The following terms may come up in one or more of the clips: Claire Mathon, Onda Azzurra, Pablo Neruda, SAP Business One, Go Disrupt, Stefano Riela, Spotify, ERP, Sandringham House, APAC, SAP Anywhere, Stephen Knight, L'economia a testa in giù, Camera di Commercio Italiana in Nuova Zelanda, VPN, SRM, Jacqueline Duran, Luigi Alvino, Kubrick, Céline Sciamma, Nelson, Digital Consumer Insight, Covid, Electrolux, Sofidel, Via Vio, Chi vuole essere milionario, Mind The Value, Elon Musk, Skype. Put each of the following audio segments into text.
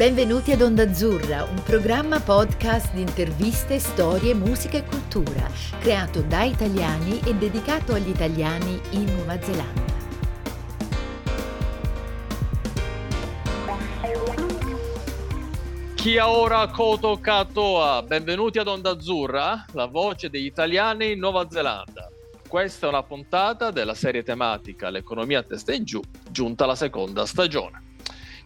Benvenuti ad Onda Azzurra, un programma podcast di interviste, storie, musica e cultura, creato da italiani e dedicato agli italiani in Nuova Zelanda. Kia ora koto katoa, benvenuti ad Onda Azzurra, la voce degli italiani in Nuova Zelanda. Questa è una puntata della serie tematica L'economia a testa in giù, giunta alla seconda stagione.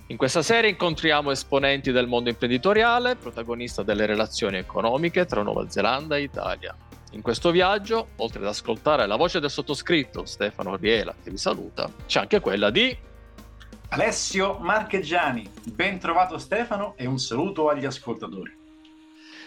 In questa serie incontriamo esponenti del mondo imprenditoriale, protagonista delle relazioni economiche tra Nuova Zelanda e Italia. In questo viaggio, oltre ad ascoltare la voce del sottoscritto Stefano Riela, che vi saluta, c'è anche quella di Alessio Marcheggiani. Ben trovato Stefano e un saluto agli ascoltatori.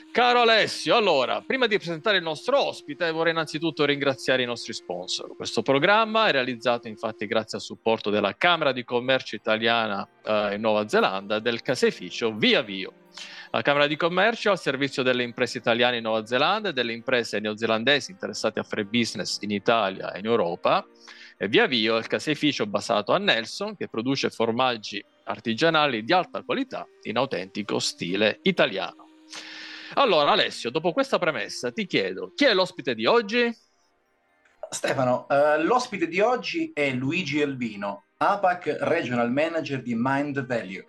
Caro Alessio, allora, prima di presentare il nostro ospite vorrei innanzitutto ringraziare i nostri sponsor. Questo programma è realizzato infatti grazie al supporto della Camera di Commercio Italiana in Nuova Zelanda e del caseificio Via Vio. La Camera di Commercio è al servizio delle imprese italiane in Nuova Zelanda e delle imprese neozelandesi interessate a fare business in Italia e in Europa. E Via Vio è il caseificio basato a Nelson che produce formaggi artigianali di alta qualità in autentico stile italiano. Allora Alessio, dopo questa premessa ti chiedo, chi è l'ospite di oggi? Stefano, l'ospite di oggi è Luigi Alvino, APAC Regional Manager di Mind The Value.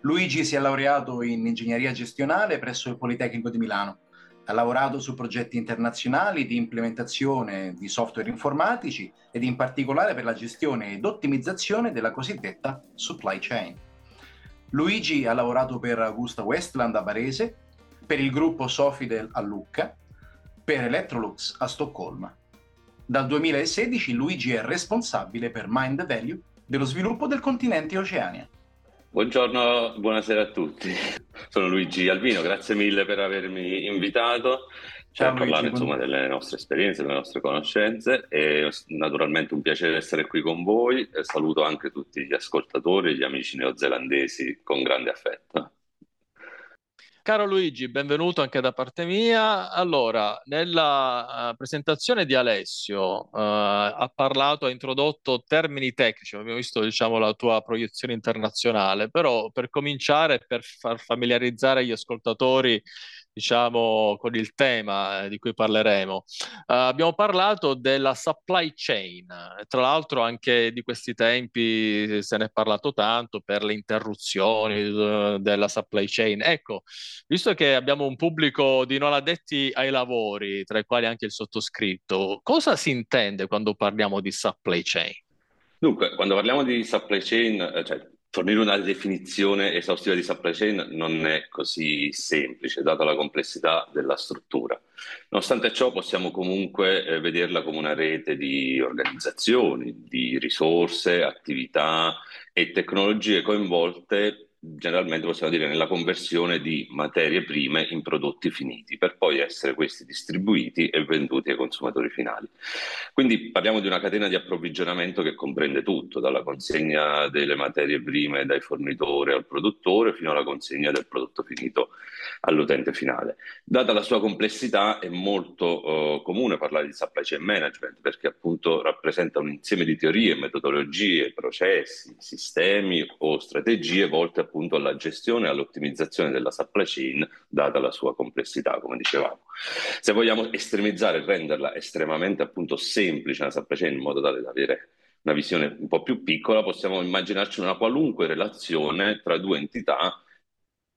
Luigi si è laureato in ingegneria gestionale presso il Politecnico di Milano. Ha lavorato su progetti internazionali di implementazione di software informatici ed in particolare per la gestione ed ottimizzazione della cosiddetta supply chain. Luigi ha lavorato per Augusta Westland a Varese, per il gruppo Sofidel a Lucca, per Electrolux a Stoccolma. Dal 2016 Luigi è responsabile per Mind The Value dello sviluppo del continente Oceania. Buongiorno, buonasera a tutti. Sono Luigi Alvino, grazie mille per avermi invitato. Ciao, per parlare insomma delle nostre esperienze, delle nostre conoscenze. È naturalmente un piacere essere qui con voi. Saluto anche tutti gli ascoltatori e gli amici neozelandesi con grande affetto. Caro Luigi, benvenuto anche da parte mia. Allora, nella presentazione di Alessio ha introdotto termini tecnici, abbiamo visto diciamo la tua proiezione internazionale, però per cominciare, per far familiarizzare gli ascoltatori diciamo con il tema di cui parleremo, abbiamo parlato della supply chain, tra l'altro anche di questi tempi se ne è parlato tanto per le interruzioni della supply chain. Ecco, visto che abbiamo un pubblico di non addetti ai lavori, tra i quali anche il sottoscritto, cosa si intende quando parliamo di supply chain? Dunque, quando parliamo di supply chain, cioè fornire una definizione esaustiva di supply chain non è così semplice, data la complessità della struttura. Nonostante ciò possiamo comunque vederla come una rete di organizzazioni, di risorse, attività e tecnologie coinvolte, generalmente possiamo dire nella conversione di materie prime in prodotti finiti per poi essere questi distribuiti e venduti ai consumatori finali. Quindi parliamo di una catena di approvvigionamento che comprende tutto, dalla consegna delle materie prime dai fornitori al produttore fino alla consegna del prodotto finito all'utente finale. Data la sua complessità è molto comune parlare di supply chain management perché appunto rappresenta un insieme di teorie, metodologie, processi, sistemi o strategie volte a appunto alla gestione e all'ottimizzazione della supply chain data la sua complessità, come dicevamo. Se vogliamo estremizzare e renderla estremamente appunto semplice la supply chain in modo tale da avere una visione un po' più piccola, possiamo immaginarci una qualunque relazione tra due entità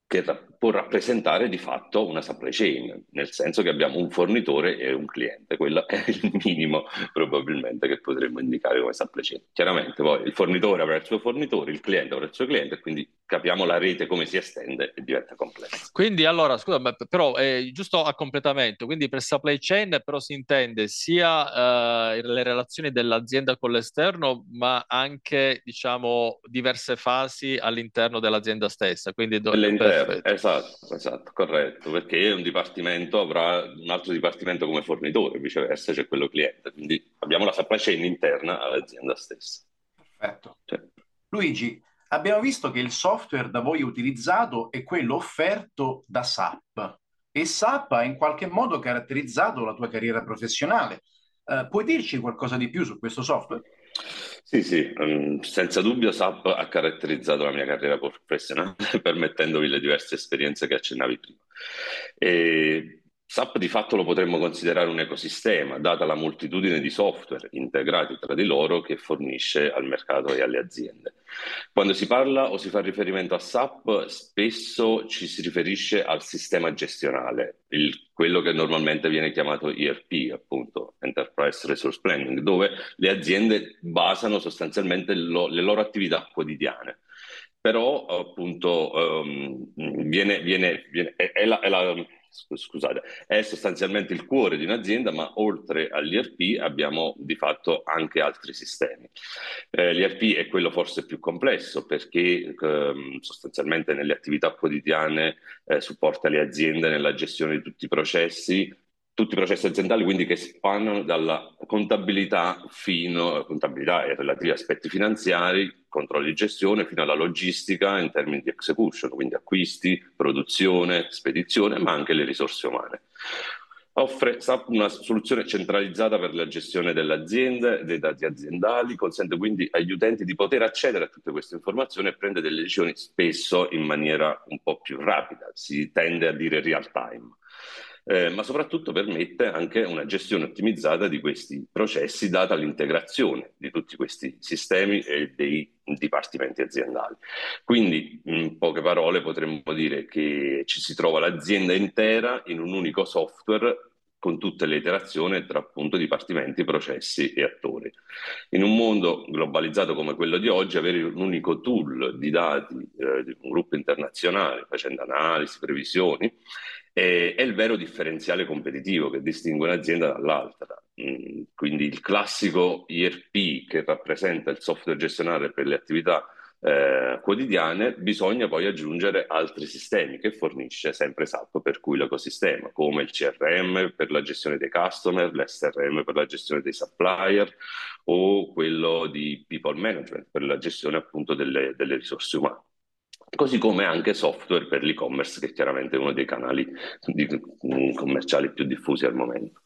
che può rappresentare di fatto una supply chain, nel senso che abbiamo un fornitore e un cliente. Quello è il minimo probabilmente che potremmo indicare come supply chain. Chiaramente poi il fornitore avrà il suo fornitore, il cliente avrà il suo cliente, quindi capiamo la rete come si estende e diventa complessa. Quindi allora, scusa, ma però giusto a completamento, quindi per supply chain però si intende sia le relazioni dell'azienda con l'esterno, ma anche diciamo diverse fasi all'interno dell'azienda stessa, quindi Esatto, corretto, perché un dipartimento avrà un altro dipartimento come fornitore, viceversa c'è quello cliente, quindi abbiamo la supply chain interna all'azienda stessa. Perfetto. Cioè. Luigi, abbiamo visto che il software da voi utilizzato è quello offerto da SAP e SAP ha in qualche modo caratterizzato la tua carriera professionale. Puoi dirci qualcosa di più su questo software? Sì, senza dubbio SAP ha caratterizzato la mia carriera professionale permettendomi le diverse esperienze che accennavi prima. E SAP di fatto lo potremmo considerare un ecosistema, data la moltitudine di software integrati tra di loro che fornisce al mercato e alle aziende. Quando si parla o si fa riferimento a SAP, spesso ci si riferisce al sistema gestionale, quello che normalmente viene chiamato ERP, appunto, Enterprise Resource Planning, dove le aziende basano sostanzialmente le loro attività quotidiane. Però appunto è sostanzialmente il cuore di un'azienda, ma oltre all'ERP abbiamo di fatto anche altri sistemi. L'ERP è quello forse più complesso perché sostanzialmente nelle attività quotidiane supporta le aziende nella gestione di tutti i processi aziendali, quindi che spanano dalla contabilità contabilità e relativi aspetti finanziari, controlli di gestione, fino alla logistica in termini di execution, quindi acquisti, produzione, spedizione, ma anche le risorse umane. Offre SAP una soluzione centralizzata per la gestione dell'azienda, dei dati aziendali, consente quindi agli utenti di poter accedere a tutte queste informazioni e prendere delle decisioni spesso in maniera un po' più rapida, si tende a dire real time. Ma soprattutto permette anche una gestione ottimizzata di questi processi, data l'integrazione di tutti questi sistemi e dei dipartimenti aziendali. Quindi, in poche parole, potremmo dire che ci si trova l'azienda intera in un unico software con tutte le iterazioni tra appunto dipartimenti, processi e attori. In un mondo globalizzato come quello di oggi, avere un unico tool di dati di un gruppo internazionale facendo analisi, previsioni, è il vero differenziale competitivo che distingue un'azienda dall'altra. Quindi il classico ERP che rappresenta il software gestionale per le attività quotidiane, bisogna poi aggiungere altri sistemi che fornisce sempre SAP, per cui l'ecosistema, come il CRM per la gestione dei customer, l'SRM per la gestione dei supplier o quello di people management per la gestione appunto delle risorse umane. Così come anche software per l'e-commerce, che è chiaramente uno dei canali commerciali più diffusi al momento.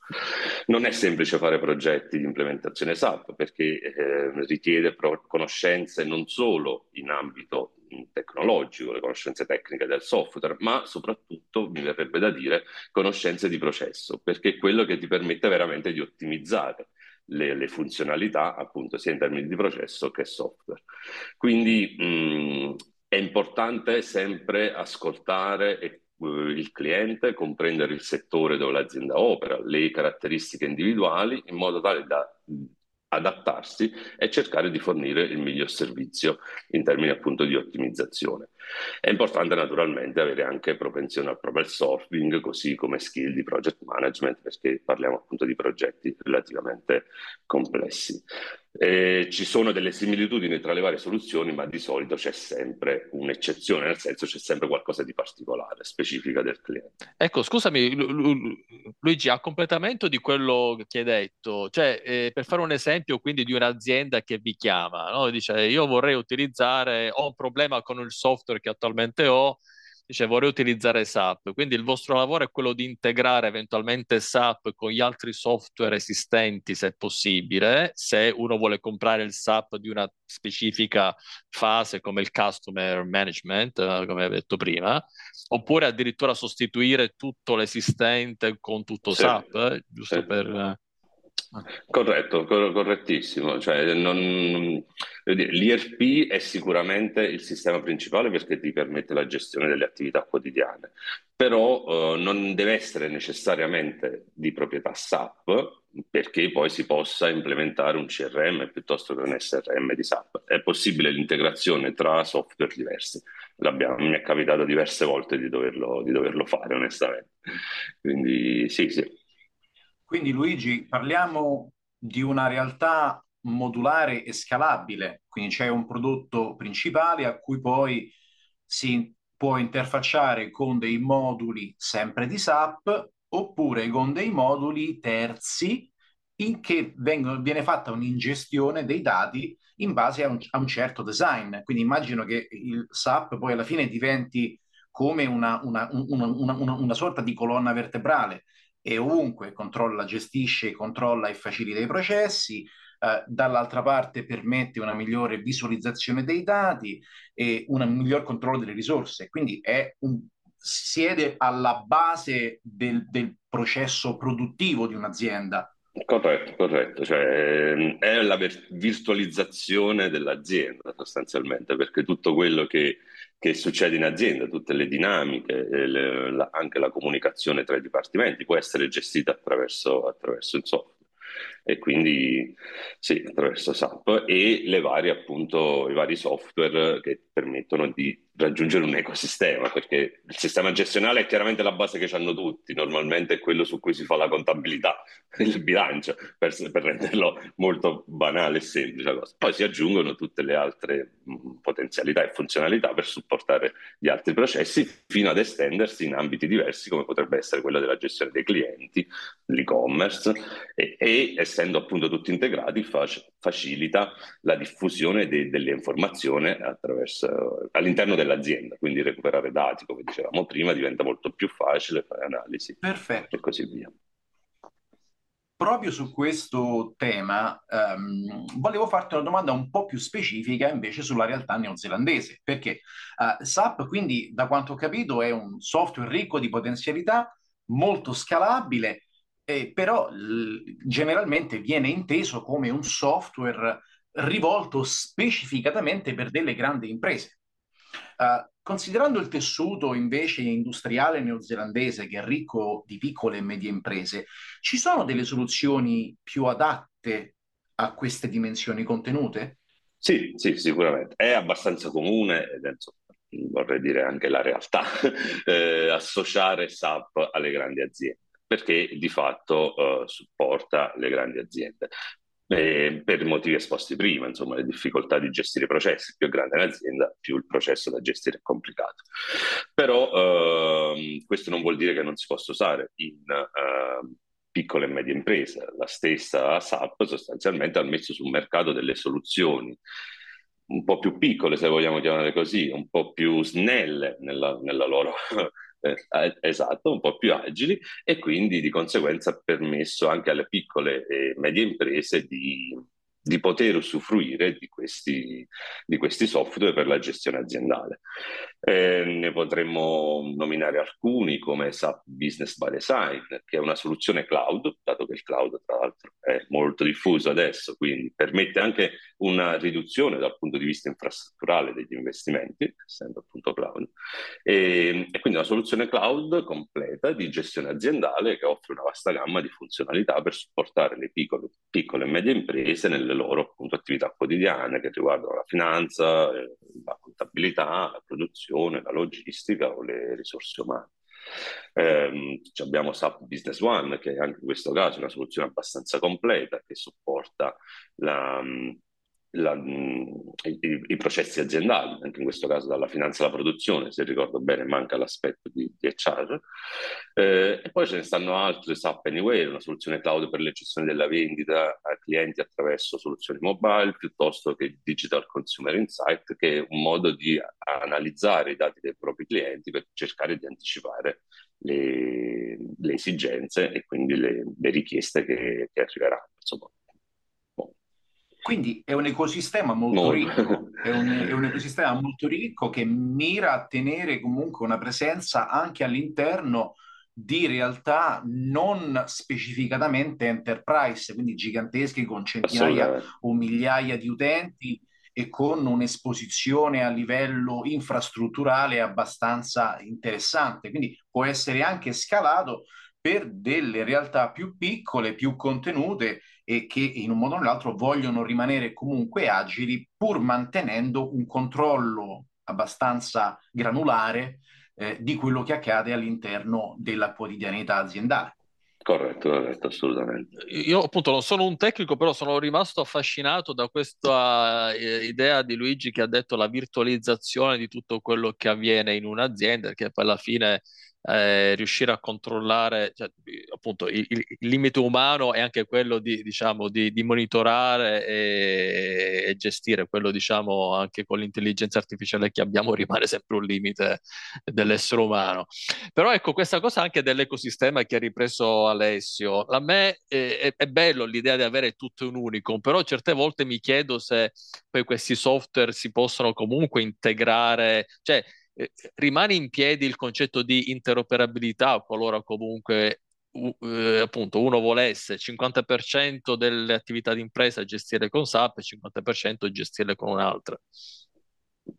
Non è semplice fare progetti di implementazione SAP perché richiede conoscenze non solo in ambito tecnologico, le conoscenze tecniche del software, ma soprattutto, mi verrebbe da dire, conoscenze di processo, perché è quello che ti permette veramente di ottimizzare le funzionalità, appunto, sia in termini di processo che software. Quindi è importante sempre ascoltare il cliente, comprendere il settore dove l'azienda opera, le caratteristiche individuali, in modo tale da adattarsi e cercare di fornire il miglior servizio in termini appunto di ottimizzazione. È importante naturalmente avere anche propensione al problem solving, così come skill di project management, perché parliamo appunto di progetti relativamente complessi. Ci sono delle similitudini tra le varie soluzioni, ma di solito c'è sempre un'eccezione, nel senso c'è sempre qualcosa di particolare, specifica del cliente. Ecco, scusami Luigi, a completamento di quello che hai detto, cioè per fare un esempio quindi di un'azienda che vi chiama, no? Dice io vorrei utilizzare, ho un problema con il software che attualmente ho, dice vorrei utilizzare SAP, quindi il vostro lavoro è quello di integrare eventualmente SAP con gli altri software esistenti se possibile, se uno vuole comprare il SAP di una specifica fase come il customer management, come avevo detto prima, oppure addirittura sostituire tutto l'esistente con tutto SAP, giusto per... Corretto, correttissimo. Cioè, l'ERP è sicuramente il sistema principale perché ti permette la gestione delle attività quotidiane, però non deve essere necessariamente di proprietà SAP perché poi si possa implementare un CRM piuttosto che un SRM di SAP. È possibile l'integrazione tra software diversi. Mi è capitato diverse volte di doverlo fare, onestamente. Quindi sì. Quindi Luigi, parliamo di una realtà modulare e scalabile, quindi c'è un prodotto principale a cui poi si può interfacciare con dei moduli sempre di SAP oppure con dei moduli terzi in che viene fatta un'ingestione dei dati in base a un certo design. Quindi immagino che il SAP poi alla fine diventi come una sorta di colonna vertebrale e ovunque controlla, gestisce, controlla e facilita i processi, dall'altra parte permette una migliore visualizzazione dei dati e un miglior controllo delle risorse, quindi è siede alla base del processo produttivo di un'azienda. Corretto, corretto, cioè è la virtualizzazione dell'azienda sostanzialmente, perché tutto quello che succede in azienda, tutte le dinamiche, anche la comunicazione tra i dipartimenti può essere gestita attraverso il software, e quindi sì, attraverso SAP e le varie, appunto, i vari software che permettono di raggiungere un ecosistema, perché il sistema gestionale è chiaramente la base che hanno tutti, normalmente è quello su cui si fa la contabilità, il bilancio, per renderlo molto banale e semplice cosa. Poi si aggiungono tutte le altre potenzialità e funzionalità per supportare gli altri processi, fino ad estendersi in ambiti diversi, come potrebbe essere quello della gestione dei clienti, l'e-commerce, e essendo appunto tutti integrati facilita la diffusione delle informazioni all'interno dell'azienda, quindi recuperare dati, come dicevamo prima, diventa molto più facile fare analisi. Perfetto. E così via. Proprio su questo tema volevo farti una domanda un po' più specifica invece sulla realtà neozelandese, perché SAP, quindi, da quanto ho capito, è un software ricco di potenzialità, molto scalabile, però generalmente viene inteso come un software rivolto specificatamente per delle grandi imprese. Considerando il tessuto invece industriale neozelandese, che è ricco di piccole e medie imprese, ci sono delle soluzioni più adatte a queste dimensioni contenute? Sì, sì, sicuramente. È abbastanza comune, vorrei dire anche la realtà, associare SAP alle grandi aziende, perché di fatto supporta le grandi aziende. Per motivi esposti prima, insomma, le difficoltà di gestire processi. Più grande è l'azienda, più il processo da gestire è complicato. Però questo non vuol dire che non si possa usare in piccole e medie imprese. La stessa SAP sostanzialmente ha messo sul mercato delle soluzioni un po' più piccole, se vogliamo chiamare così, un po' più snelle nella loro... esatto, un po' più agili, e quindi di conseguenza ha permesso anche alle piccole e medie imprese di poter usufruire di questi software per la gestione aziendale. Ne potremmo nominare alcuni, come SAP Business by Design, che è una soluzione cloud, dato che il cloud tra l'altro è molto diffuso adesso, quindi permette anche una riduzione dal punto di vista infrastrutturale degli investimenti, essendo appunto cloud, e quindi una soluzione cloud completa di gestione aziendale che offre una vasta gamma di funzionalità per supportare le piccole e medie imprese nelle loro, appunto, attività quotidiane che riguardano la finanza, la contabilità, la produzione, la logistica o le risorse umane. Abbiamo SAP Business One, che anche in questo caso è una soluzione abbastanza completa che supporta i processi aziendali, anche in questo caso dalla finanza alla produzione, se ricordo bene manca l'aspetto di HR, e poi ce ne stanno altre. SAP Anywhere, una soluzione cloud per la gestione della vendita a clienti attraverso soluzioni mobile, piuttosto che Digital Consumer Insight, che è un modo di analizzare i dati dei propri clienti per cercare di anticipare le esigenze e quindi le richieste che arriveranno, insomma. Quindi è un ecosistema molto ricco, è un ecosistema molto ricco che mira a tenere comunque una presenza anche all'interno di realtà non specificatamente enterprise, quindi giganteschi con centinaia o migliaia di utenti e con un'esposizione a livello infrastrutturale abbastanza interessante, quindi può essere anche scalato per delle realtà più piccole, più contenute, e che in un modo o nell'altro vogliono rimanere comunque agili pur mantenendo un controllo abbastanza granulare di quello che accade all'interno della quotidianità aziendale. Corretto, corretto, assolutamente. Io appunto non sono un tecnico, però sono rimasto affascinato da questa idea di Luigi, che ha detto la virtualizzazione di tutto quello che avviene in un'azienda, che poi alla fine riuscire a controllare, cioè, appunto il limite umano è anche quello di, diciamo, di monitorare e gestire, quello, diciamo, anche con l'intelligenza artificiale che abbiamo rimane sempre un limite dell'essere umano. Però ecco, questa cosa anche dell'ecosistema che ha ripreso Alessio, a me è bello l'idea di avere tutto un unicum, però certe volte mi chiedo se poi questi software si possono comunque integrare, cioè rimane in piedi il concetto di interoperabilità qualora comunque appunto uno volesse 50% delle attività d'impresa gestire con SAP e 50% gestirle con un'altra?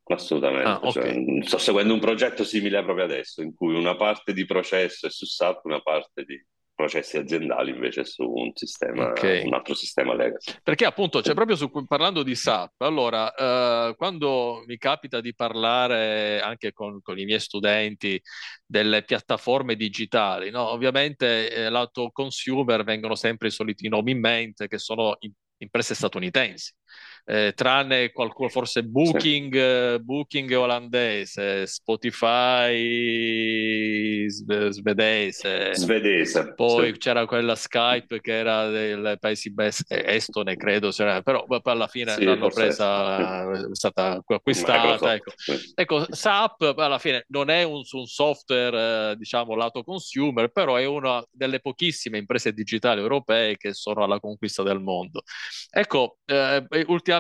Assolutamente. Okay. Cioè, sto seguendo un progetto simile proprio adesso, in cui una parte di processo è su SAP, una parte di processi aziendali invece su un sistema, okay, un altro sistema legacy. Perché appunto, cioè, proprio parlando di SAP, allora quando mi capita di parlare anche con i miei studenti delle piattaforme digitali, no? Ovviamente lato consumer vengono sempre i soliti nomi in mente, che sono imprese estadounidensi, tranne qualcuno, forse Booking, sì. Booking olandese, Spotify svedese. Poi sì, c'era quella Skype che era dei paesi estone, credo, però alla fine sì, l'hanno presa, è stata acquistata. Ecco. Sì. Ecco, SAP alla fine non è un software, diciamo, lato consumer, però è una delle pochissime imprese digitali europee che sono alla conquista del mondo. Ecco, ultimamente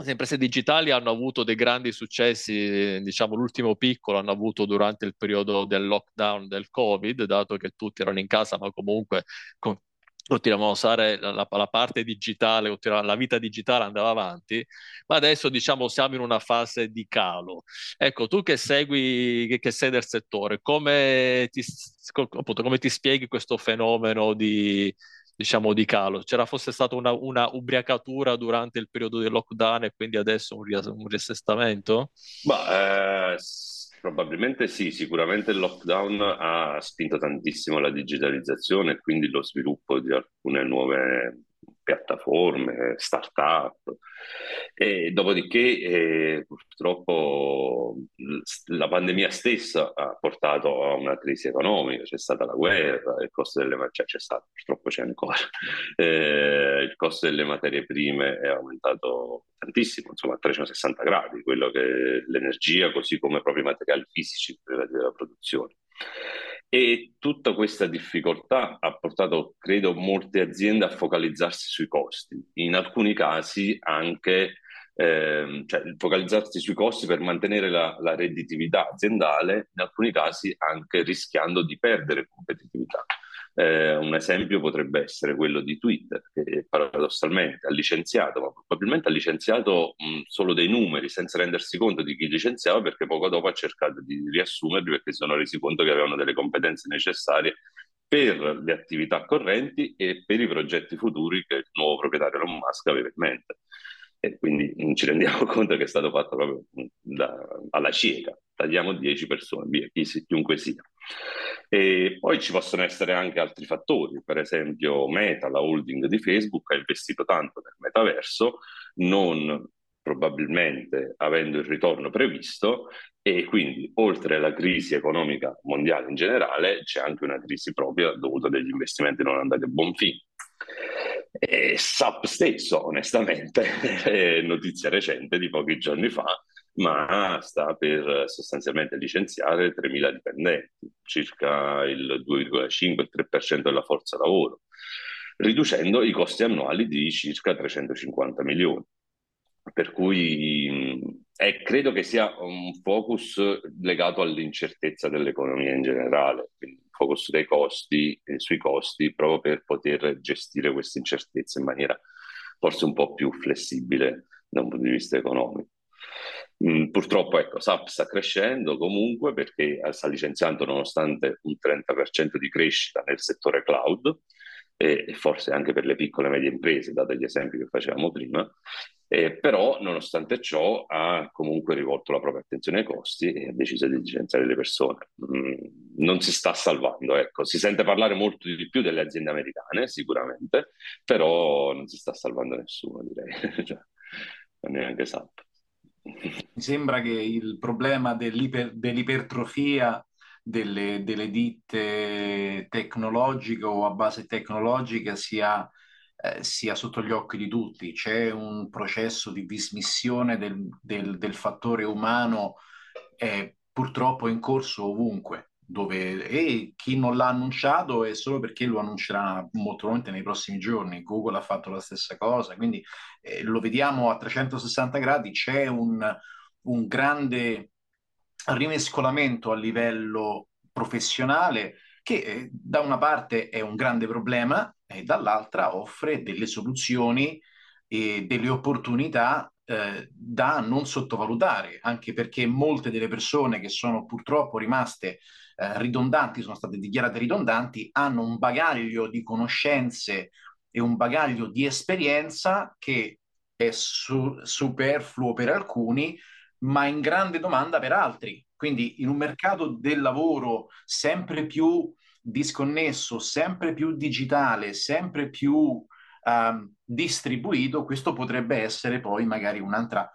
le imprese digitali hanno avuto dei grandi successi, diciamo l'ultimo piccolo hanno avuto durante il periodo del lockdown del Covid, dato che tutti erano in casa ma comunque continuavano a usare la parte digitale, la vita digitale andava avanti, ma adesso diciamo siamo in una fase di calo. Ecco, tu che segui, che sei del settore, come ti spieghi questo fenomeno di calo? C'era fosse stata una ubriacatura durante il periodo del lockdown e quindi adesso un riassestamento? Probabilmente sì, sicuramente il lockdown ha spinto tantissimo la digitalizzazione e quindi lo sviluppo di alcune nuove piattaforme, start-up, e dopodiché purtroppo la pandemia stessa ha portato a una crisi economica, c'è stata la guerra, il costo delle il costo delle materie prime è aumentato tantissimo, insomma a 360 gradi, quello che l'energia, così come proprio i materiali fisici relativi alla produzione. E tutta questa difficoltà ha portato, credo, molte aziende a focalizzarsi sui costi, in alcuni casi anche focalizzarsi sui costi per mantenere la redditività aziendale, in alcuni casi anche rischiando di perdere competitività. Un esempio potrebbe essere quello di Twitter, che paradossalmente ha licenziato, ma probabilmente ha licenziato solo dei numeri senza rendersi conto di chi licenziava, perché poco dopo ha cercato di riassumerli perché si sono resi conto che avevano delle competenze necessarie per le attività correnti e per i progetti futuri che il nuovo proprietario Elon Musk aveva in mente. E quindi ci rendiamo conto che è stato fatto proprio alla cieca, tagliamo 10 persone, via, chiunque sia. E poi ci possono essere anche altri fattori, per esempio Meta, la holding di Facebook, ha investito tanto nel metaverso, non probabilmente avendo il ritorno previsto, e quindi oltre alla crisi economica mondiale in generale c'è anche una crisi propria dovuta agli investimenti non andati a buon fine. E SAP stesso, onestamente, notizia recente di pochi giorni fa, ma sta per sostanzialmente licenziare 3.000 dipendenti, circa il 2,5-3% della forza lavoro, riducendo i costi annuali di circa 350 milioni. Per cui credo che sia un focus legato all'incertezza dell'economia in generale, quindi focus dei costi, sui costi, proprio per poter gestire questa incertezza in maniera forse un po' più flessibile da un punto di vista economico. Purtroppo SAP sta crescendo comunque, perché sta licenziando nonostante un 30% di crescita nel settore cloud, e forse anche per le piccole e medie imprese, dato gli esempi che facevamo prima, però nonostante ciò ha comunque rivolto la propria attenzione ai costi e ha deciso di licenziare le persone. Non si sta salvando, si sente parlare molto di più delle aziende americane sicuramente, però non si sta salvando nessuno, direi, cioè, non neanche SAP. Mi sembra che il problema dell'ipertrofia delle ditte tecnologiche o a base tecnologica sia sotto gli occhi di tutti. C'è un processo di dismissione del fattore umano purtroppo in corso ovunque, e chi non l'ha annunciato è solo perché lo annuncerà molto probabilmente nei prossimi giorni. Google ha fatto la stessa cosa, quindi lo vediamo a 360 gradi. C'è un grande rimescolamento a livello professionale che da una parte è un grande problema e dall'altra offre delle soluzioni e delle opportunità da non sottovalutare, anche perché molte delle persone che sono purtroppo rimaste ridondanti, sono state dichiarate ridondanti, hanno un bagaglio di conoscenze e un bagaglio di esperienza che è superfluo per alcuni, ma in grande domanda per altri. Quindi in un mercato del lavoro sempre più disconnesso, sempre più digitale, sempre più distribuito, questo potrebbe essere poi magari un'altra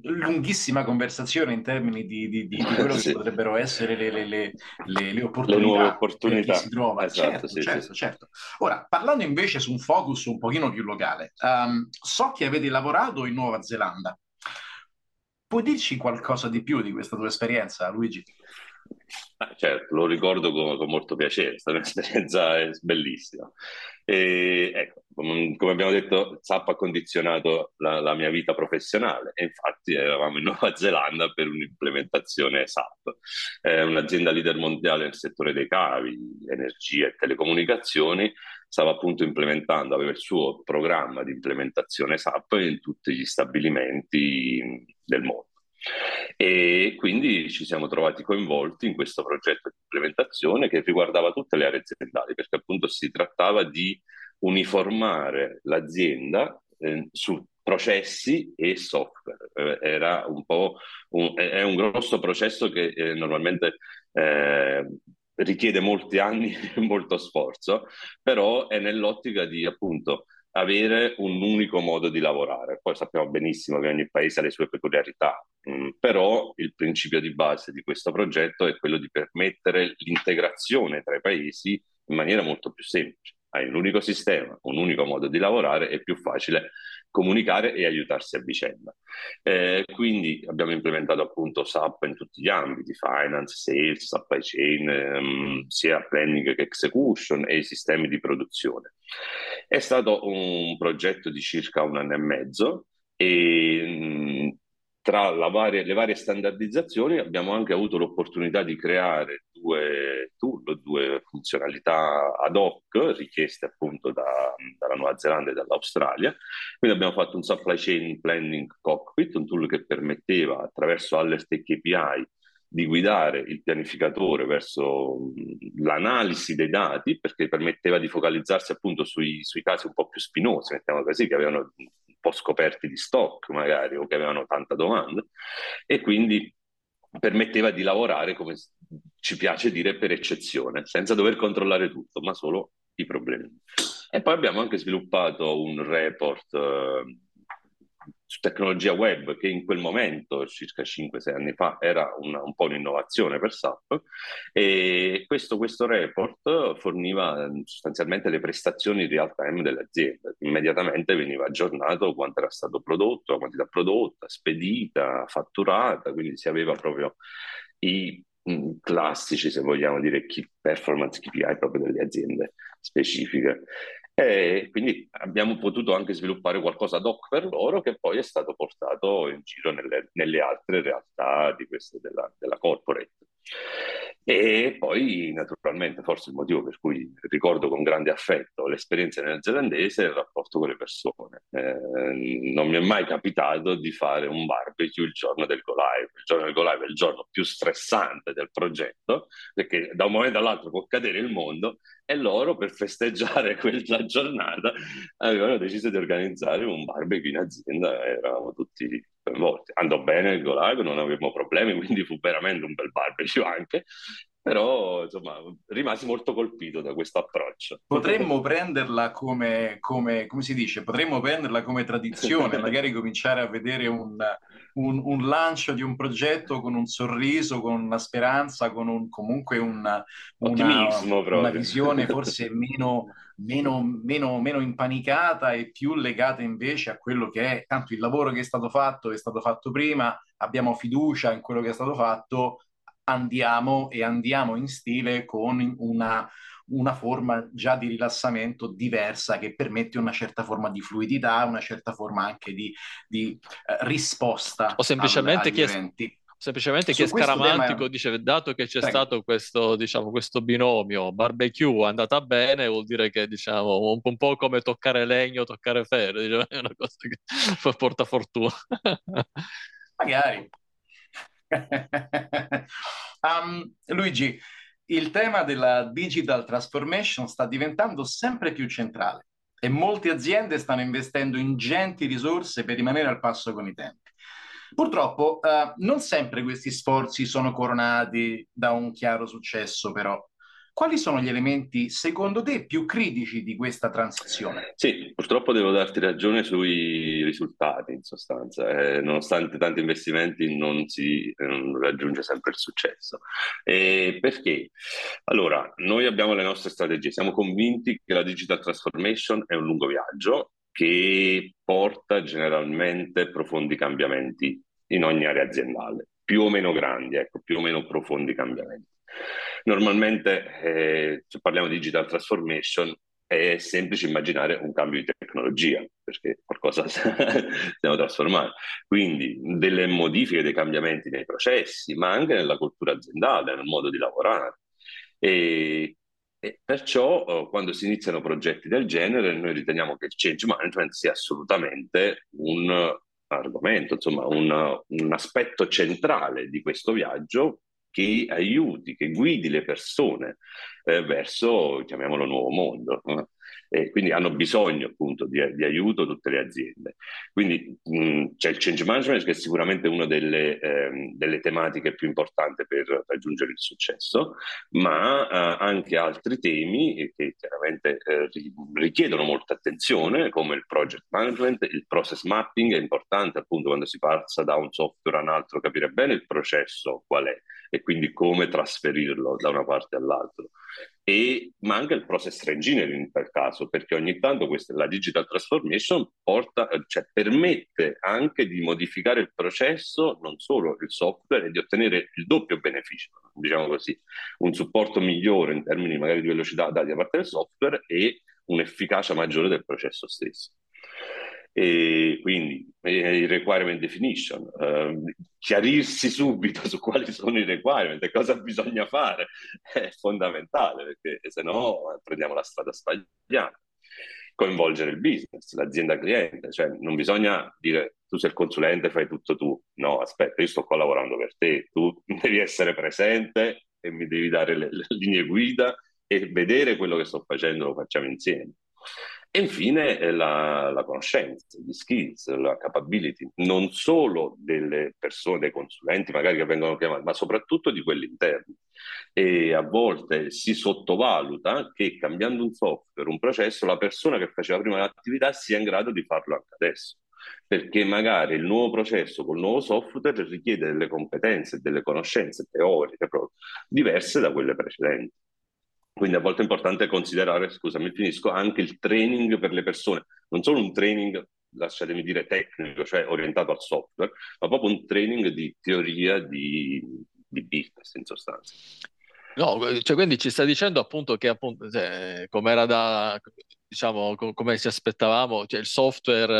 lunghissima conversazione in termini di quello sì, che potrebbero essere le opportunità, le nuove opportunità che si trova. Esatto, certo. Ora, parlando invece su un focus un pochino più locale, so che avete lavorato in Nuova Zelanda. Puoi dirci qualcosa di più di questa tua esperienza, Luigi? Certo, lo ricordo con molto piacere, è stata un'esperienza bellissima. E, ecco, come abbiamo detto, SAP ha condizionato la mia vita professionale e infatti eravamo in Nuova Zelanda per un'implementazione SAP. Un'azienda leader mondiale nel settore dei cavi, energia e telecomunicazioni stava appunto implementando, aveva il suo programma di implementazione SAP in tutti gli stabilimenti del mondo. E quindi ci siamo trovati coinvolti in questo progetto di implementazione che riguardava tutte le aree aziendali, perché appunto si trattava di uniformare l'azienda su processi e software. Era un po' è un grosso processo che normalmente richiede molti anni e molto sforzo, però è nell'ottica di appunto avere un unico modo di lavorare. Poi sappiamo benissimo che ogni paese ha le sue peculiarità, però il principio di base di questo progetto è quello di permettere l'integrazione tra i paesi in maniera molto più semplice. Hai un unico sistema, un unico modo di lavorare, è più facile comunicare e aiutarsi a vicenda. Quindi abbiamo implementato appunto SAP in tutti gli ambiti, finance, sales, supply chain, sia planning che execution e i sistemi di produzione. È stato un progetto di circa 1 anno e mezzo e tra le varie standardizzazioni abbiamo anche avuto l'opportunità di creare 2 funzionalità ad hoc richieste appunto dalla Nuova Zelanda e dall'Australia. Quindi abbiamo fatto un supply chain planning cockpit, un tool che permetteva attraverso alert e KPI di guidare il pianificatore verso l'analisi dei dati, perché permetteva di focalizzarsi appunto sui casi un po' più spinosi, mettiamo così, che avevano un po' scoperti di stock magari o che avevano tanta domanda, e quindi permetteva di lavorare, come ci piace dire, per eccezione, senza dover controllare tutto, ma solo i problemi. E poi abbiamo anche sviluppato un report su tecnologia web, che in quel momento, circa 5-6 anni fa, era un po' un'innovazione per SAP, e questo report forniva sostanzialmente le prestazioni in real time dell'azienda. Immediatamente veniva aggiornato quanto era stato prodotto, la quantità prodotta, spedita, fatturata, quindi si aveva proprio i classici, se vogliamo dire, key performance KPI proprio delle aziende specifiche. E quindi abbiamo potuto anche sviluppare qualcosa ad hoc per loro, che poi è stato portato in giro nelle altre realtà di queste della corporate. E poi naturalmente, forse il motivo per cui ricordo con grande affetto l'esperienza neozelandese è il rapporto con le persone. Non mi è mai capitato di fare un barbecue il giorno del go live. Il giorno del go live è il giorno più stressante del progetto, perché da un momento all'altro può cadere il mondo, e loro per festeggiare quella giornata avevano deciso di organizzare un barbecue in azienda. Eravamo tutti coinvolti. Andò bene il go live, non avevamo problemi, quindi fu veramente un bel barbecue anche. Però, insomma, rimasi molto colpito da questo approccio. Potremmo prenderla come si dice, potremmo prenderla come tradizione, magari cominciare a vedere un lancio di un progetto con un sorriso, con una speranza, con una visione forse meno impanicata e più legata invece a quello che è, tanto il lavoro che è stato fatto prima, abbiamo fiducia in quello che è stato fatto, andiamo in stile con una forma già di rilassamento diversa che permette una certa forma di fluidità, una certa forma anche di risposta. O semplicemente chi è scaramantico dice, dato che c'è stato questo, diciamo, questo binomio barbecue andata bene, vuol dire che, diciamo, un po' come toccare legno, toccare ferro, diciamo, è una cosa che porta fortuna. Magari. Luigi, il tema della digital transformation sta diventando sempre più centrale e molte aziende stanno investendo ingenti risorse per rimanere al passo con i tempi. Purtroppo non sempre questi sforzi sono coronati da un chiaro successo, però. Quali sono gli elementi, secondo te, più critici di questa transizione? Sì, purtroppo devo darti ragione sui risultati, in sostanza. Nonostante tanti investimenti non raggiunge sempre il successo. Perché? Allora, noi abbiamo le nostre strategie. Siamo convinti che la digital transformation è un lungo viaggio che porta generalmente profondi cambiamenti in ogni area aziendale, più o meno grandi, ecco, più o meno profondi cambiamenti. Normalmente se parliamo di digital transformation è semplice immaginare un cambio di tecnologia, perché qualcosa stiamo trasformando, quindi delle modifiche, dei cambiamenti nei processi, ma anche nella cultura aziendale, nel modo di lavorare, e perciò quando si iniziano progetti del genere noi riteniamo che il change management sia assolutamente un argomento, insomma un aspetto centrale di questo viaggio, che aiuti, che guidi le persone verso, chiamiamolo, nuovo mondo. E quindi hanno bisogno appunto di aiuto tutte le aziende. Quindi c'è il change management, che è sicuramente una delle tematiche più importanti per raggiungere il successo, ma anche altri temi che chiaramente richiedono molta attenzione, come il project management, il process mapping. È importante appunto quando si passa da un software a un altro capire bene il processo qual è e quindi come trasferirlo da una parte all'altra. Ma anche il process engineering in tal caso, perché ogni tanto la digital transformation permette anche di modificare il processo, non solo il software, e di ottenere il doppio beneficio, diciamo così, un supporto migliore in termini magari di velocità dati da parte del software e un'efficacia maggiore del processo stesso. E quindi il requirement definition, chiarirsi subito su quali sono i requirement e cosa bisogna fare è fondamentale, perché se no prendiamo la strada sbagliata. Coinvolgere il business, l'azienda cliente, cioè non bisogna dire tu sei il consulente, fai tutto tu. No, aspetta, io sto qua lavorando per te, tu devi essere presente e mi devi dare le linee guida e vedere quello che sto facendo, lo facciamo insieme. E infine la conoscenza, gli skills, la capability, non solo delle persone, dei consulenti magari che vengono chiamati, ma soprattutto di quelli interni. E a volte si sottovaluta che cambiando un software, un processo, la persona che faceva prima l'attività sia in grado di farlo anche adesso, perché magari il nuovo processo col nuovo software richiede delle competenze, delle conoscenze teoriche proprio diverse da quelle precedenti. Quindi a volte è importante considerare, scusami, finisco, anche il training per le persone, non solo un training, lasciatemi dire, tecnico, cioè orientato al software, ma proprio un training di teoria di business in sostanza. No, cioè quindi ci sta dicendo appunto che appunto, come era diciamo, come ci aspettavamo, cioè il software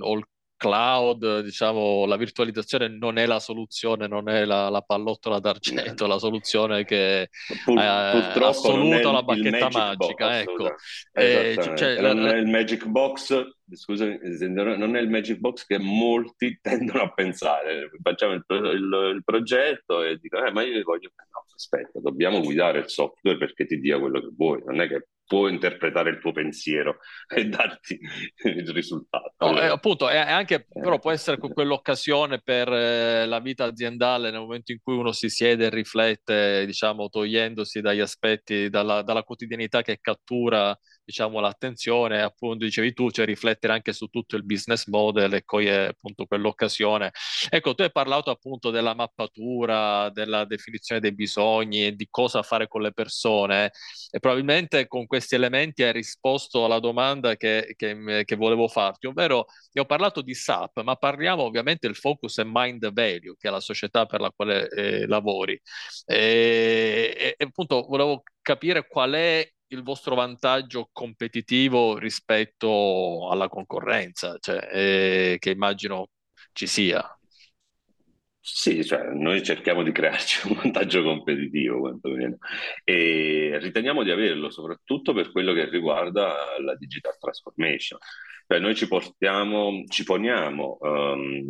o il cloud, diciamo, la virtualizzazione non è la soluzione, non è la pallottola d'argento, la soluzione che purtroppo assoluta, la bacchetta magica, box, ecco. Cioè, non è il magic box, scusami, non è il magic box che molti tendono a pensare. Facciamo il progetto e dicono, ma io voglio... No, aspetta, dobbiamo guidare il software perché ti dia quello che vuoi, non è che può interpretare il tuo pensiero e darti il risultato. No, appunto, è anche, però può essere quell'occasione per la vita aziendale, nel momento in cui uno si siede e riflette, diciamo, togliendosi dagli aspetti, dalla quotidianità che cattura, diciamo, l'attenzione, appunto dicevi tu, cioè riflettere anche su tutto il business model e cogliere appunto quell'occasione. Ecco, tu hai parlato appunto della mappatura, della definizione dei bisogni e di cosa fare con le persone, e probabilmente con questi elementi hai risposto alla domanda che volevo farti, ovvero ho parlato di SAP, ma parliamo ovviamente, il focus è Mind The Value, che è la società per la quale lavori, e appunto volevo capire qual è il vostro vantaggio competitivo rispetto alla concorrenza, cioè, che immagino ci sia. Sì, cioè, noi cerchiamo di crearci un vantaggio competitivo, quantomeno, e riteniamo di averlo soprattutto per quello che riguarda la digital transformation. Cioè, noi ci poniamo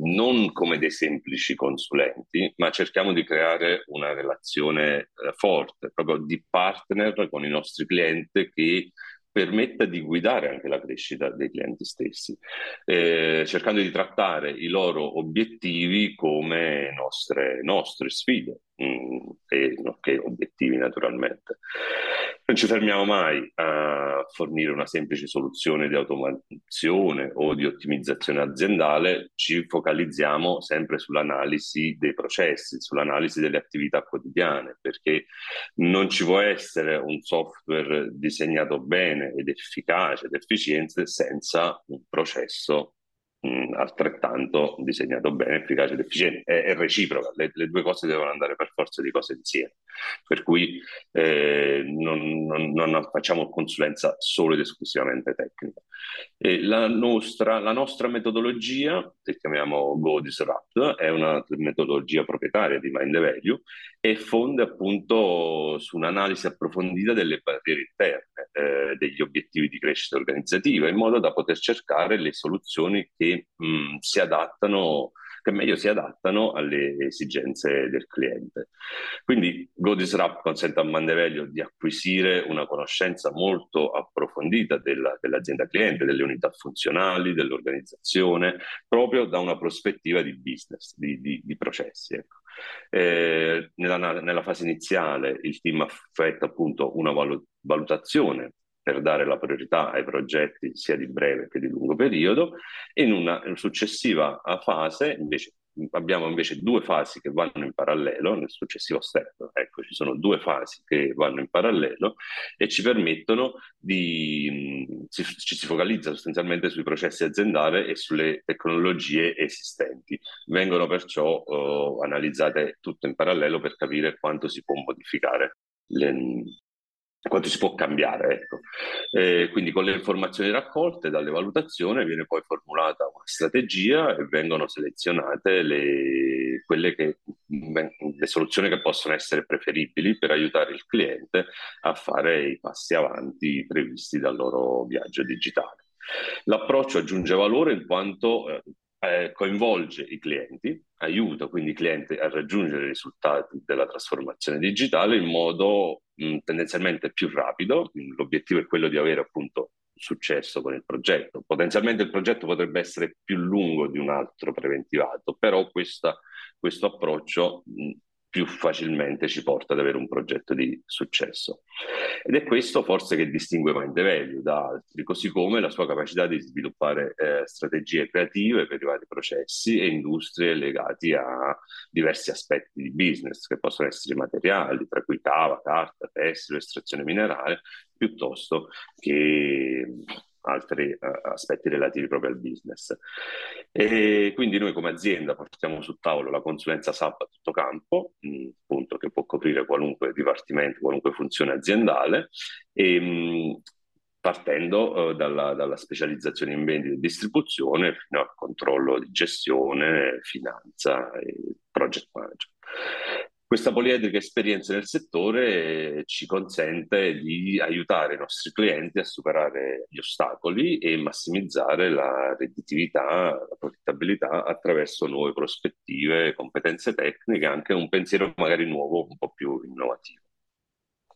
non come dei semplici consulenti, ma cerchiamo di creare una relazione forte, proprio di partner con i nostri clienti, che permetta di guidare anche la crescita dei clienti stessi, cercando di trattare i loro obiettivi come nostre sfide, e nonché obiettivi naturalmente. Non ci fermiamo mai a fornire una semplice soluzione di automazione o di ottimizzazione aziendale, ci focalizziamo sempre sull'analisi dei processi, sull'analisi delle attività quotidiane, perché non ci può essere un software disegnato bene ed efficace ed efficiente senza un processo altrettanto disegnato bene, efficace ed efficiente. È reciproca, le due cose devono andare per forza di cose insieme, per cui non facciamo consulenza solo ed esclusivamente tecnica. La nostra metodologia, che chiamiamo Go Disrupt, è una metodologia proprietaria di Mind The Value e fonda appunto su un'analisi approfondita delle barriere interne, degli obiettivi di crescita organizzativa, in modo da poter cercare le soluzioni che meglio si adattano alle esigenze del cliente. Quindi Go Disrupt consente a Mind The Value di acquisire una conoscenza molto approfondita dell'azienda cliente, delle unità funzionali, dell'organizzazione, proprio da una prospettiva di business, di processi, ecco. Nella fase iniziale il team affetta appunto una valutazione per dare la priorità ai progetti sia di breve che di lungo periodo, e in una successiva fase invece abbiamo due fasi che vanno in parallelo nel successivo step. Ecco, ci sono due fasi che vanno in parallelo e ci permettono ci si focalizza sostanzialmente sui processi aziendali e sulle tecnologie esistenti. Vengono perciò analizzate tutto in parallelo per capire quanto si può modificare, quanto si può cambiare, ecco. Quindi con le informazioni raccolte dalle valutazioni viene poi formulata una strategia e vengono selezionate le soluzioni che possono essere preferibili per aiutare il cliente a fare i passi avanti previsti dal loro viaggio digitale. L'approccio aggiunge valore in quanto coinvolge i clienti, aiuta quindi i clienti a raggiungere i risultati della trasformazione digitale in modo tendenzialmente più rapido. L'obiettivo è quello di avere appunto successo con il progetto. Potenzialmente il progetto potrebbe essere più lungo di un altro preventivato, però questo approccio più facilmente ci porta ad avere un progetto di successo. Ed è questo forse che distingue Mind The Value da altri, così come la sua capacità di sviluppare strategie creative per i vari processi e industrie legati a diversi aspetti di business, che possono essere materiali, tra cui cava, carta, tessile, estrazione minerale, piuttosto che altri aspetti relativi proprio al business. E quindi noi come azienda portiamo sul tavolo la consulenza SAP a tutto campo, appunto, che può coprire qualunque dipartimento, qualunque funzione aziendale, partendo dalla specializzazione in vendita e distribuzione fino al controllo di gestione, finanza e project management. Questa poliedrica esperienza nel settore ci consente di aiutare i nostri clienti a superare gli ostacoli e massimizzare la redditività, la profittabilità, attraverso nuove prospettive, competenze tecniche, anche un pensiero magari nuovo, un po' più innovativo.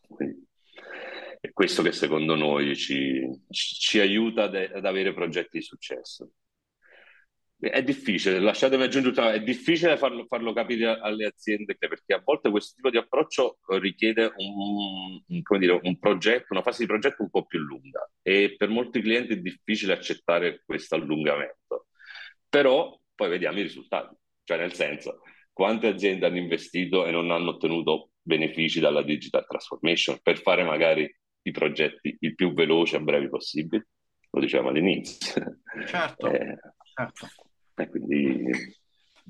Quindi, È questo che secondo noi ci aiuta ad avere progetti di successo. È difficile, lasciatemi aggiungere, è difficile farlo capire alle aziende, perché a volte questo tipo di approccio richiede un progetto, una fase di progetto un po' più lunga, e per molti clienti è difficile accettare questo allungamento. Però poi vediamo i risultati, cioè nel senso, quante aziende hanno investito e non hanno ottenuto benefici dalla digital transformation per fare magari i progetti il più veloci e brevi possibili? Lo dicevamo all'inizio. Certo, certo. Quindi...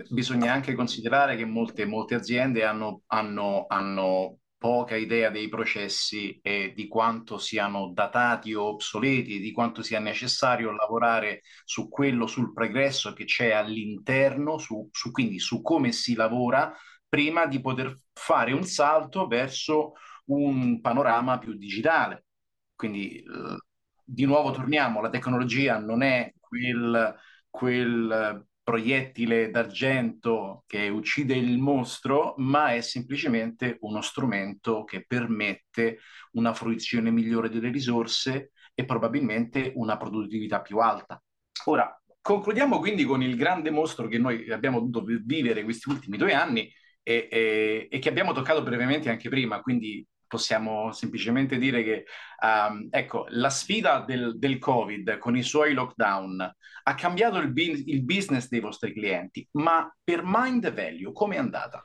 bisogna anche considerare che molte aziende hanno poca idea dei processi e di quanto siano datati o obsoleti, di quanto sia necessario lavorare su quello, sul pregresso che c'è all'interno, quindi su come si lavora prima di poter fare un salto verso un panorama più digitale. Quindi di nuovo torniamo, la tecnologia non è quel proiettile d'argento che uccide il mostro, ma è semplicemente uno strumento che permette una fruizione migliore delle risorse e probabilmente una produttività più alta. Ora, concludiamo quindi con il grande mostro che noi abbiamo dovuto vivere questi ultimi 2 anni e che abbiamo toccato brevemente anche prima, quindi possiamo semplicemente dire che ecco, la sfida del Covid con i suoi lockdown ha cambiato il business dei vostri clienti, ma per Mind The Value come è andata?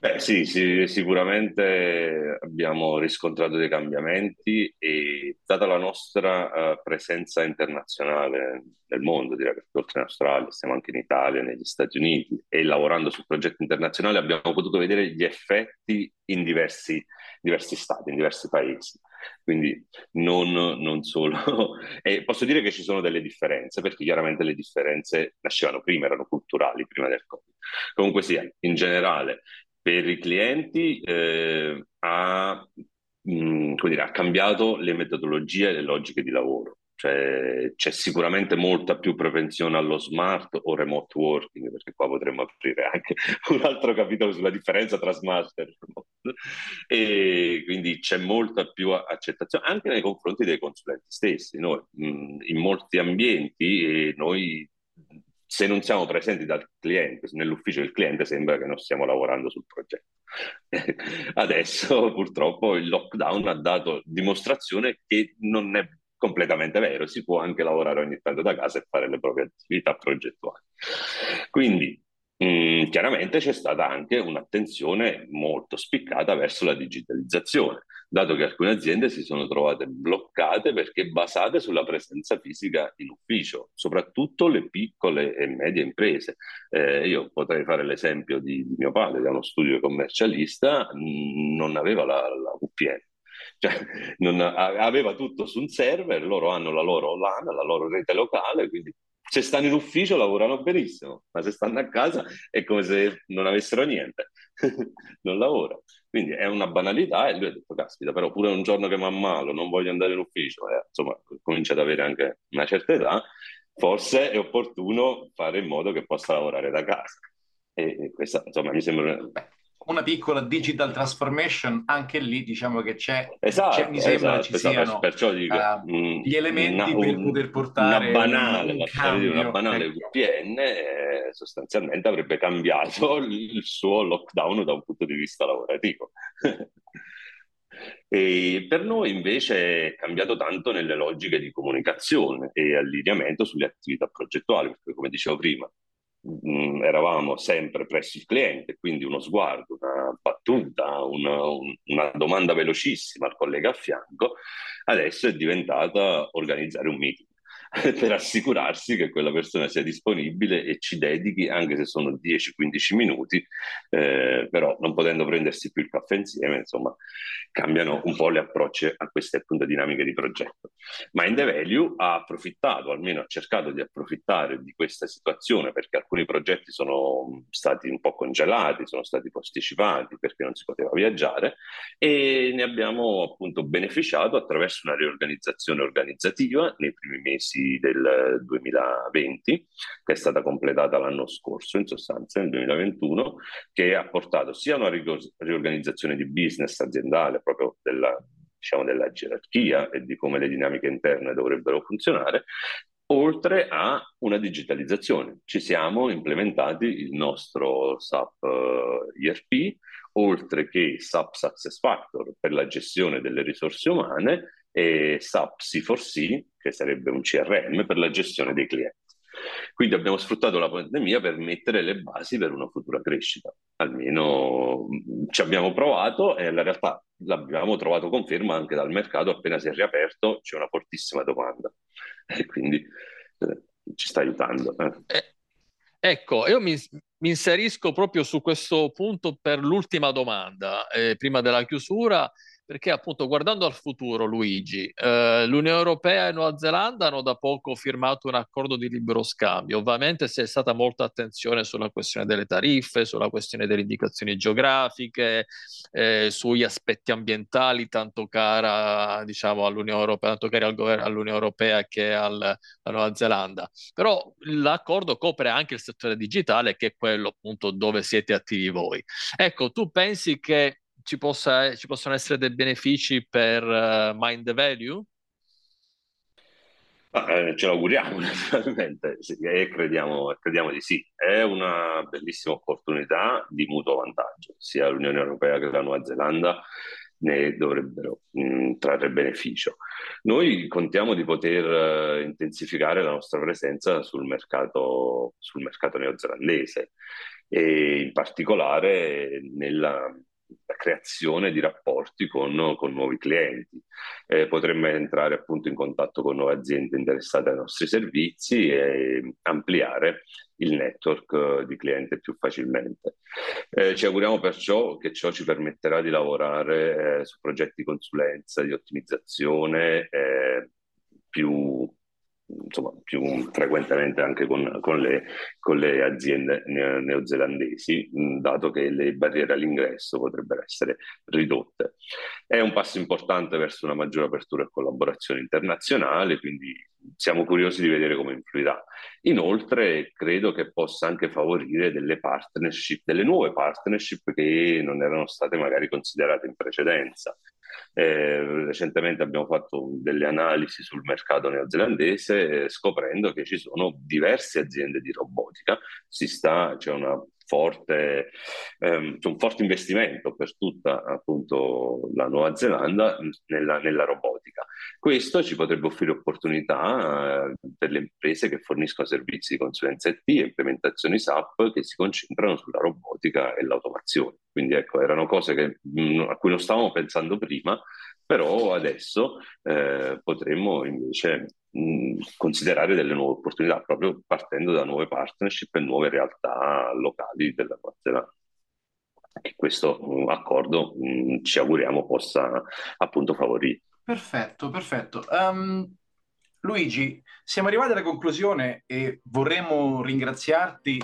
Beh sì, sicuramente abbiamo riscontrato dei cambiamenti e data la nostra presenza internazionale nel mondo, direi che oltre in Australia siamo anche in Italia, negli Stati Uniti, e lavorando su progetti internazionali abbiamo potuto vedere gli effetti in diversi stati, in diversi paesi. Quindi non solo. E posso dire che ci sono delle differenze, perché chiaramente le differenze nascevano prima, erano culturali prima del Covid. Comunque sia, in generale, per i clienti ha cambiato le metodologie e le logiche di lavoro. Cioè, c'è sicuramente molta più propensione allo smart o remote working, perché qua potremmo aprire anche un altro capitolo sulla differenza tra smart e remote, e quindi c'è molta più accettazione anche nei confronti dei consulenti stessi. Noi in molti ambienti se non siamo presenti dal cliente, nell'ufficio del cliente, sembra che non stiamo lavorando sul progetto. Adesso purtroppo il lockdown ha dato dimostrazione che non è completamente vero, si può anche lavorare ogni tanto da casa e fare le proprie attività progettuali. Quindi chiaramente c'è stata anche un'attenzione molto spiccata verso la digitalizzazione, dato che alcune aziende si sono trovate bloccate perché basate sulla presenza fisica in ufficio, soprattutto le piccole e medie imprese. Io potrei fare l'esempio di mio padre, che è uno studio commercialista, non aveva la VPN. Cioè, aveva tutto su un server, loro hanno la loro LAN, la loro rete locale, quindi se stanno in ufficio lavorano benissimo, ma se stanno a casa è come se non avessero niente, non lavorano. Quindi è una banalità, e lui ha detto, caspita, però pure un giorno che mi ammalo, non voglio andare in ufficio, insomma comincia ad avere anche una certa età, forse è opportuno fare in modo che possa lavorare da casa. E questa, insomma, mi sembra... una piccola digital transformation, anche lì diciamo che c'è, esatto, mi sembra ci siano gli elementi per poter portare una banale VPN sostanzialmente avrebbe cambiato il suo lockdown da un punto di vista lavorativo. E per noi invece è cambiato tanto nelle logiche di comunicazione e allineamento sulle attività progettuali, perché come dicevo prima eravamo sempre presso il cliente, quindi uno sguardo, una battuta, una domanda velocissima al collega a fianco. Adesso è diventata organizzare un meeting per assicurarsi che quella persona sia disponibile e ci dedichi, anche se sono 10-15 minuti, però non potendo prendersi più il caffè insieme, insomma, cambiano un po' le approcci a queste appunto dinamiche di progetto. Ma Mind The Value ha approfittato, almeno ha cercato di approfittare di questa situazione, perché alcuni progetti sono stati un po' congelati, sono stati posticipati perché non si poteva viaggiare, e ne abbiamo appunto beneficiato attraverso una riorganizzazione organizzativa nei primi mesi del 2020, che è stata completata l'anno scorso, in sostanza nel 2021, che ha portato sia una riorganizzazione di business aziendale, proprio della diciamo, della gerarchia e di come le dinamiche interne dovrebbero funzionare, oltre a una digitalizzazione. Ci siamo implementati il nostro SAP ERP, oltre che SAP SuccessFactor per la gestione delle risorse umane e SAP C4C, che sarebbe un CRM, per la gestione dei clienti. Quindi abbiamo sfruttato la pandemia per mettere le basi per una futura crescita. Almeno ci abbiamo provato e la realtà l'abbiamo trovato conferma anche dal mercato. Appena si è riaperto c'è una fortissima domanda e quindi ci sta aiutando. Ecco, io mi inserisco proprio su questo punto per l'ultima domanda, prima della chiusura, perché appunto guardando al futuro, Luigi, l'Unione Europea e Nuova Zelanda hanno da poco firmato un accordo di libero scambio. Ovviamente c'è stata molta attenzione sulla questione delle tariffe, sulla questione delle indicazioni geografiche, sugli aspetti ambientali, tanto cara, diciamo, all'Unione Europea, tanto cari al governo, all'Unione Europea che alla Nuova Zelanda. Però l'accordo copre anche il settore digitale, che è quello appunto dove siete attivi voi. Ecco, tu pensi che ci possono essere dei benefici per Mind The Value? Ce l'auguriamo naturalmente, sì, e crediamo di sì. È una bellissima opportunità di mutuo vantaggio, sia l'Unione Europea che la Nuova Zelanda ne dovrebbero trarre beneficio. Noi contiamo di poter intensificare la nostra presenza sul mercato neozelandese e in particolare nella creazione di rapporti con nuovi clienti. Potremmo entrare appunto in contatto con nuove aziende interessate ai nostri servizi e ampliare il network di cliente più facilmente. Ci auguriamo perciò che ciò ci permetterà di lavorare su progetti di consulenza, di ottimizzazione più frequentemente anche con le aziende neozelandesi, dato che le barriere all'ingresso potrebbero essere ridotte. È un passo importante verso una maggiore apertura e collaborazione internazionale, quindi siamo curiosi di vedere come influirà. Inoltre credo che possa anche favorire delle nuove partnership che non erano state magari considerate in precedenza. Recentemente abbiamo fatto delle analisi sul mercato neozelandese, scoprendo che ci sono diverse aziende di robotica. C'è un forte investimento per tutta appunto la Nuova Zelanda nella robotica. Questo ci potrebbe offrire opportunità per le imprese che forniscono servizi di consulenza IT e implementazioni SAP che si concentrano sulla robotica e l'automazione. Quindi ecco, erano cose a cui non stavamo pensando prima, però adesso potremmo invece considerare delle nuove opportunità proprio partendo da nuove partnership e nuove realtà locali della Nuova Zelanda. E questo accordo ci auguriamo possa appunto favorire. Perfetto. Luigi, siamo arrivati alla conclusione e vorremmo ringraziarti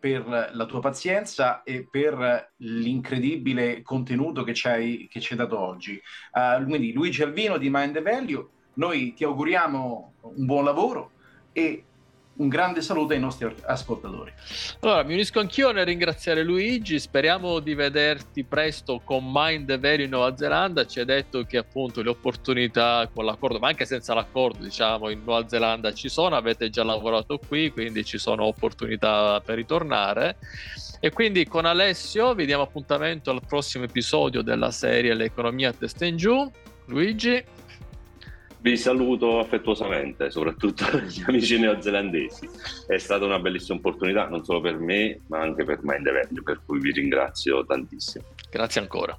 per la tua pazienza e per l'incredibile contenuto che ci hai dato oggi. Quindi Luigi Alvino di Mind The Value, noi ti auguriamo un buon lavoro e un grande saluto ai nostri ascoltatori. Allora, mi unisco anch'io nel ringraziare Luigi, speriamo di vederti presto con Mind The Value in Nuova Zelanda. Ci ha detto che appunto le opportunità con l'accordo, ma anche senza l'accordo, diciamo, in Nuova Zelanda ci sono, avete già lavorato qui, quindi ci sono opportunità per ritornare. E quindi con Alessio vi diamo appuntamento al prossimo episodio della serie L'economia a testa in giù. Luigi, vi saluto affettuosamente, soprattutto gli amici neozelandesi. È stata una bellissima opportunità, non solo per me, ma anche per Mind The Value, per cui vi ringrazio tantissimo. Grazie ancora.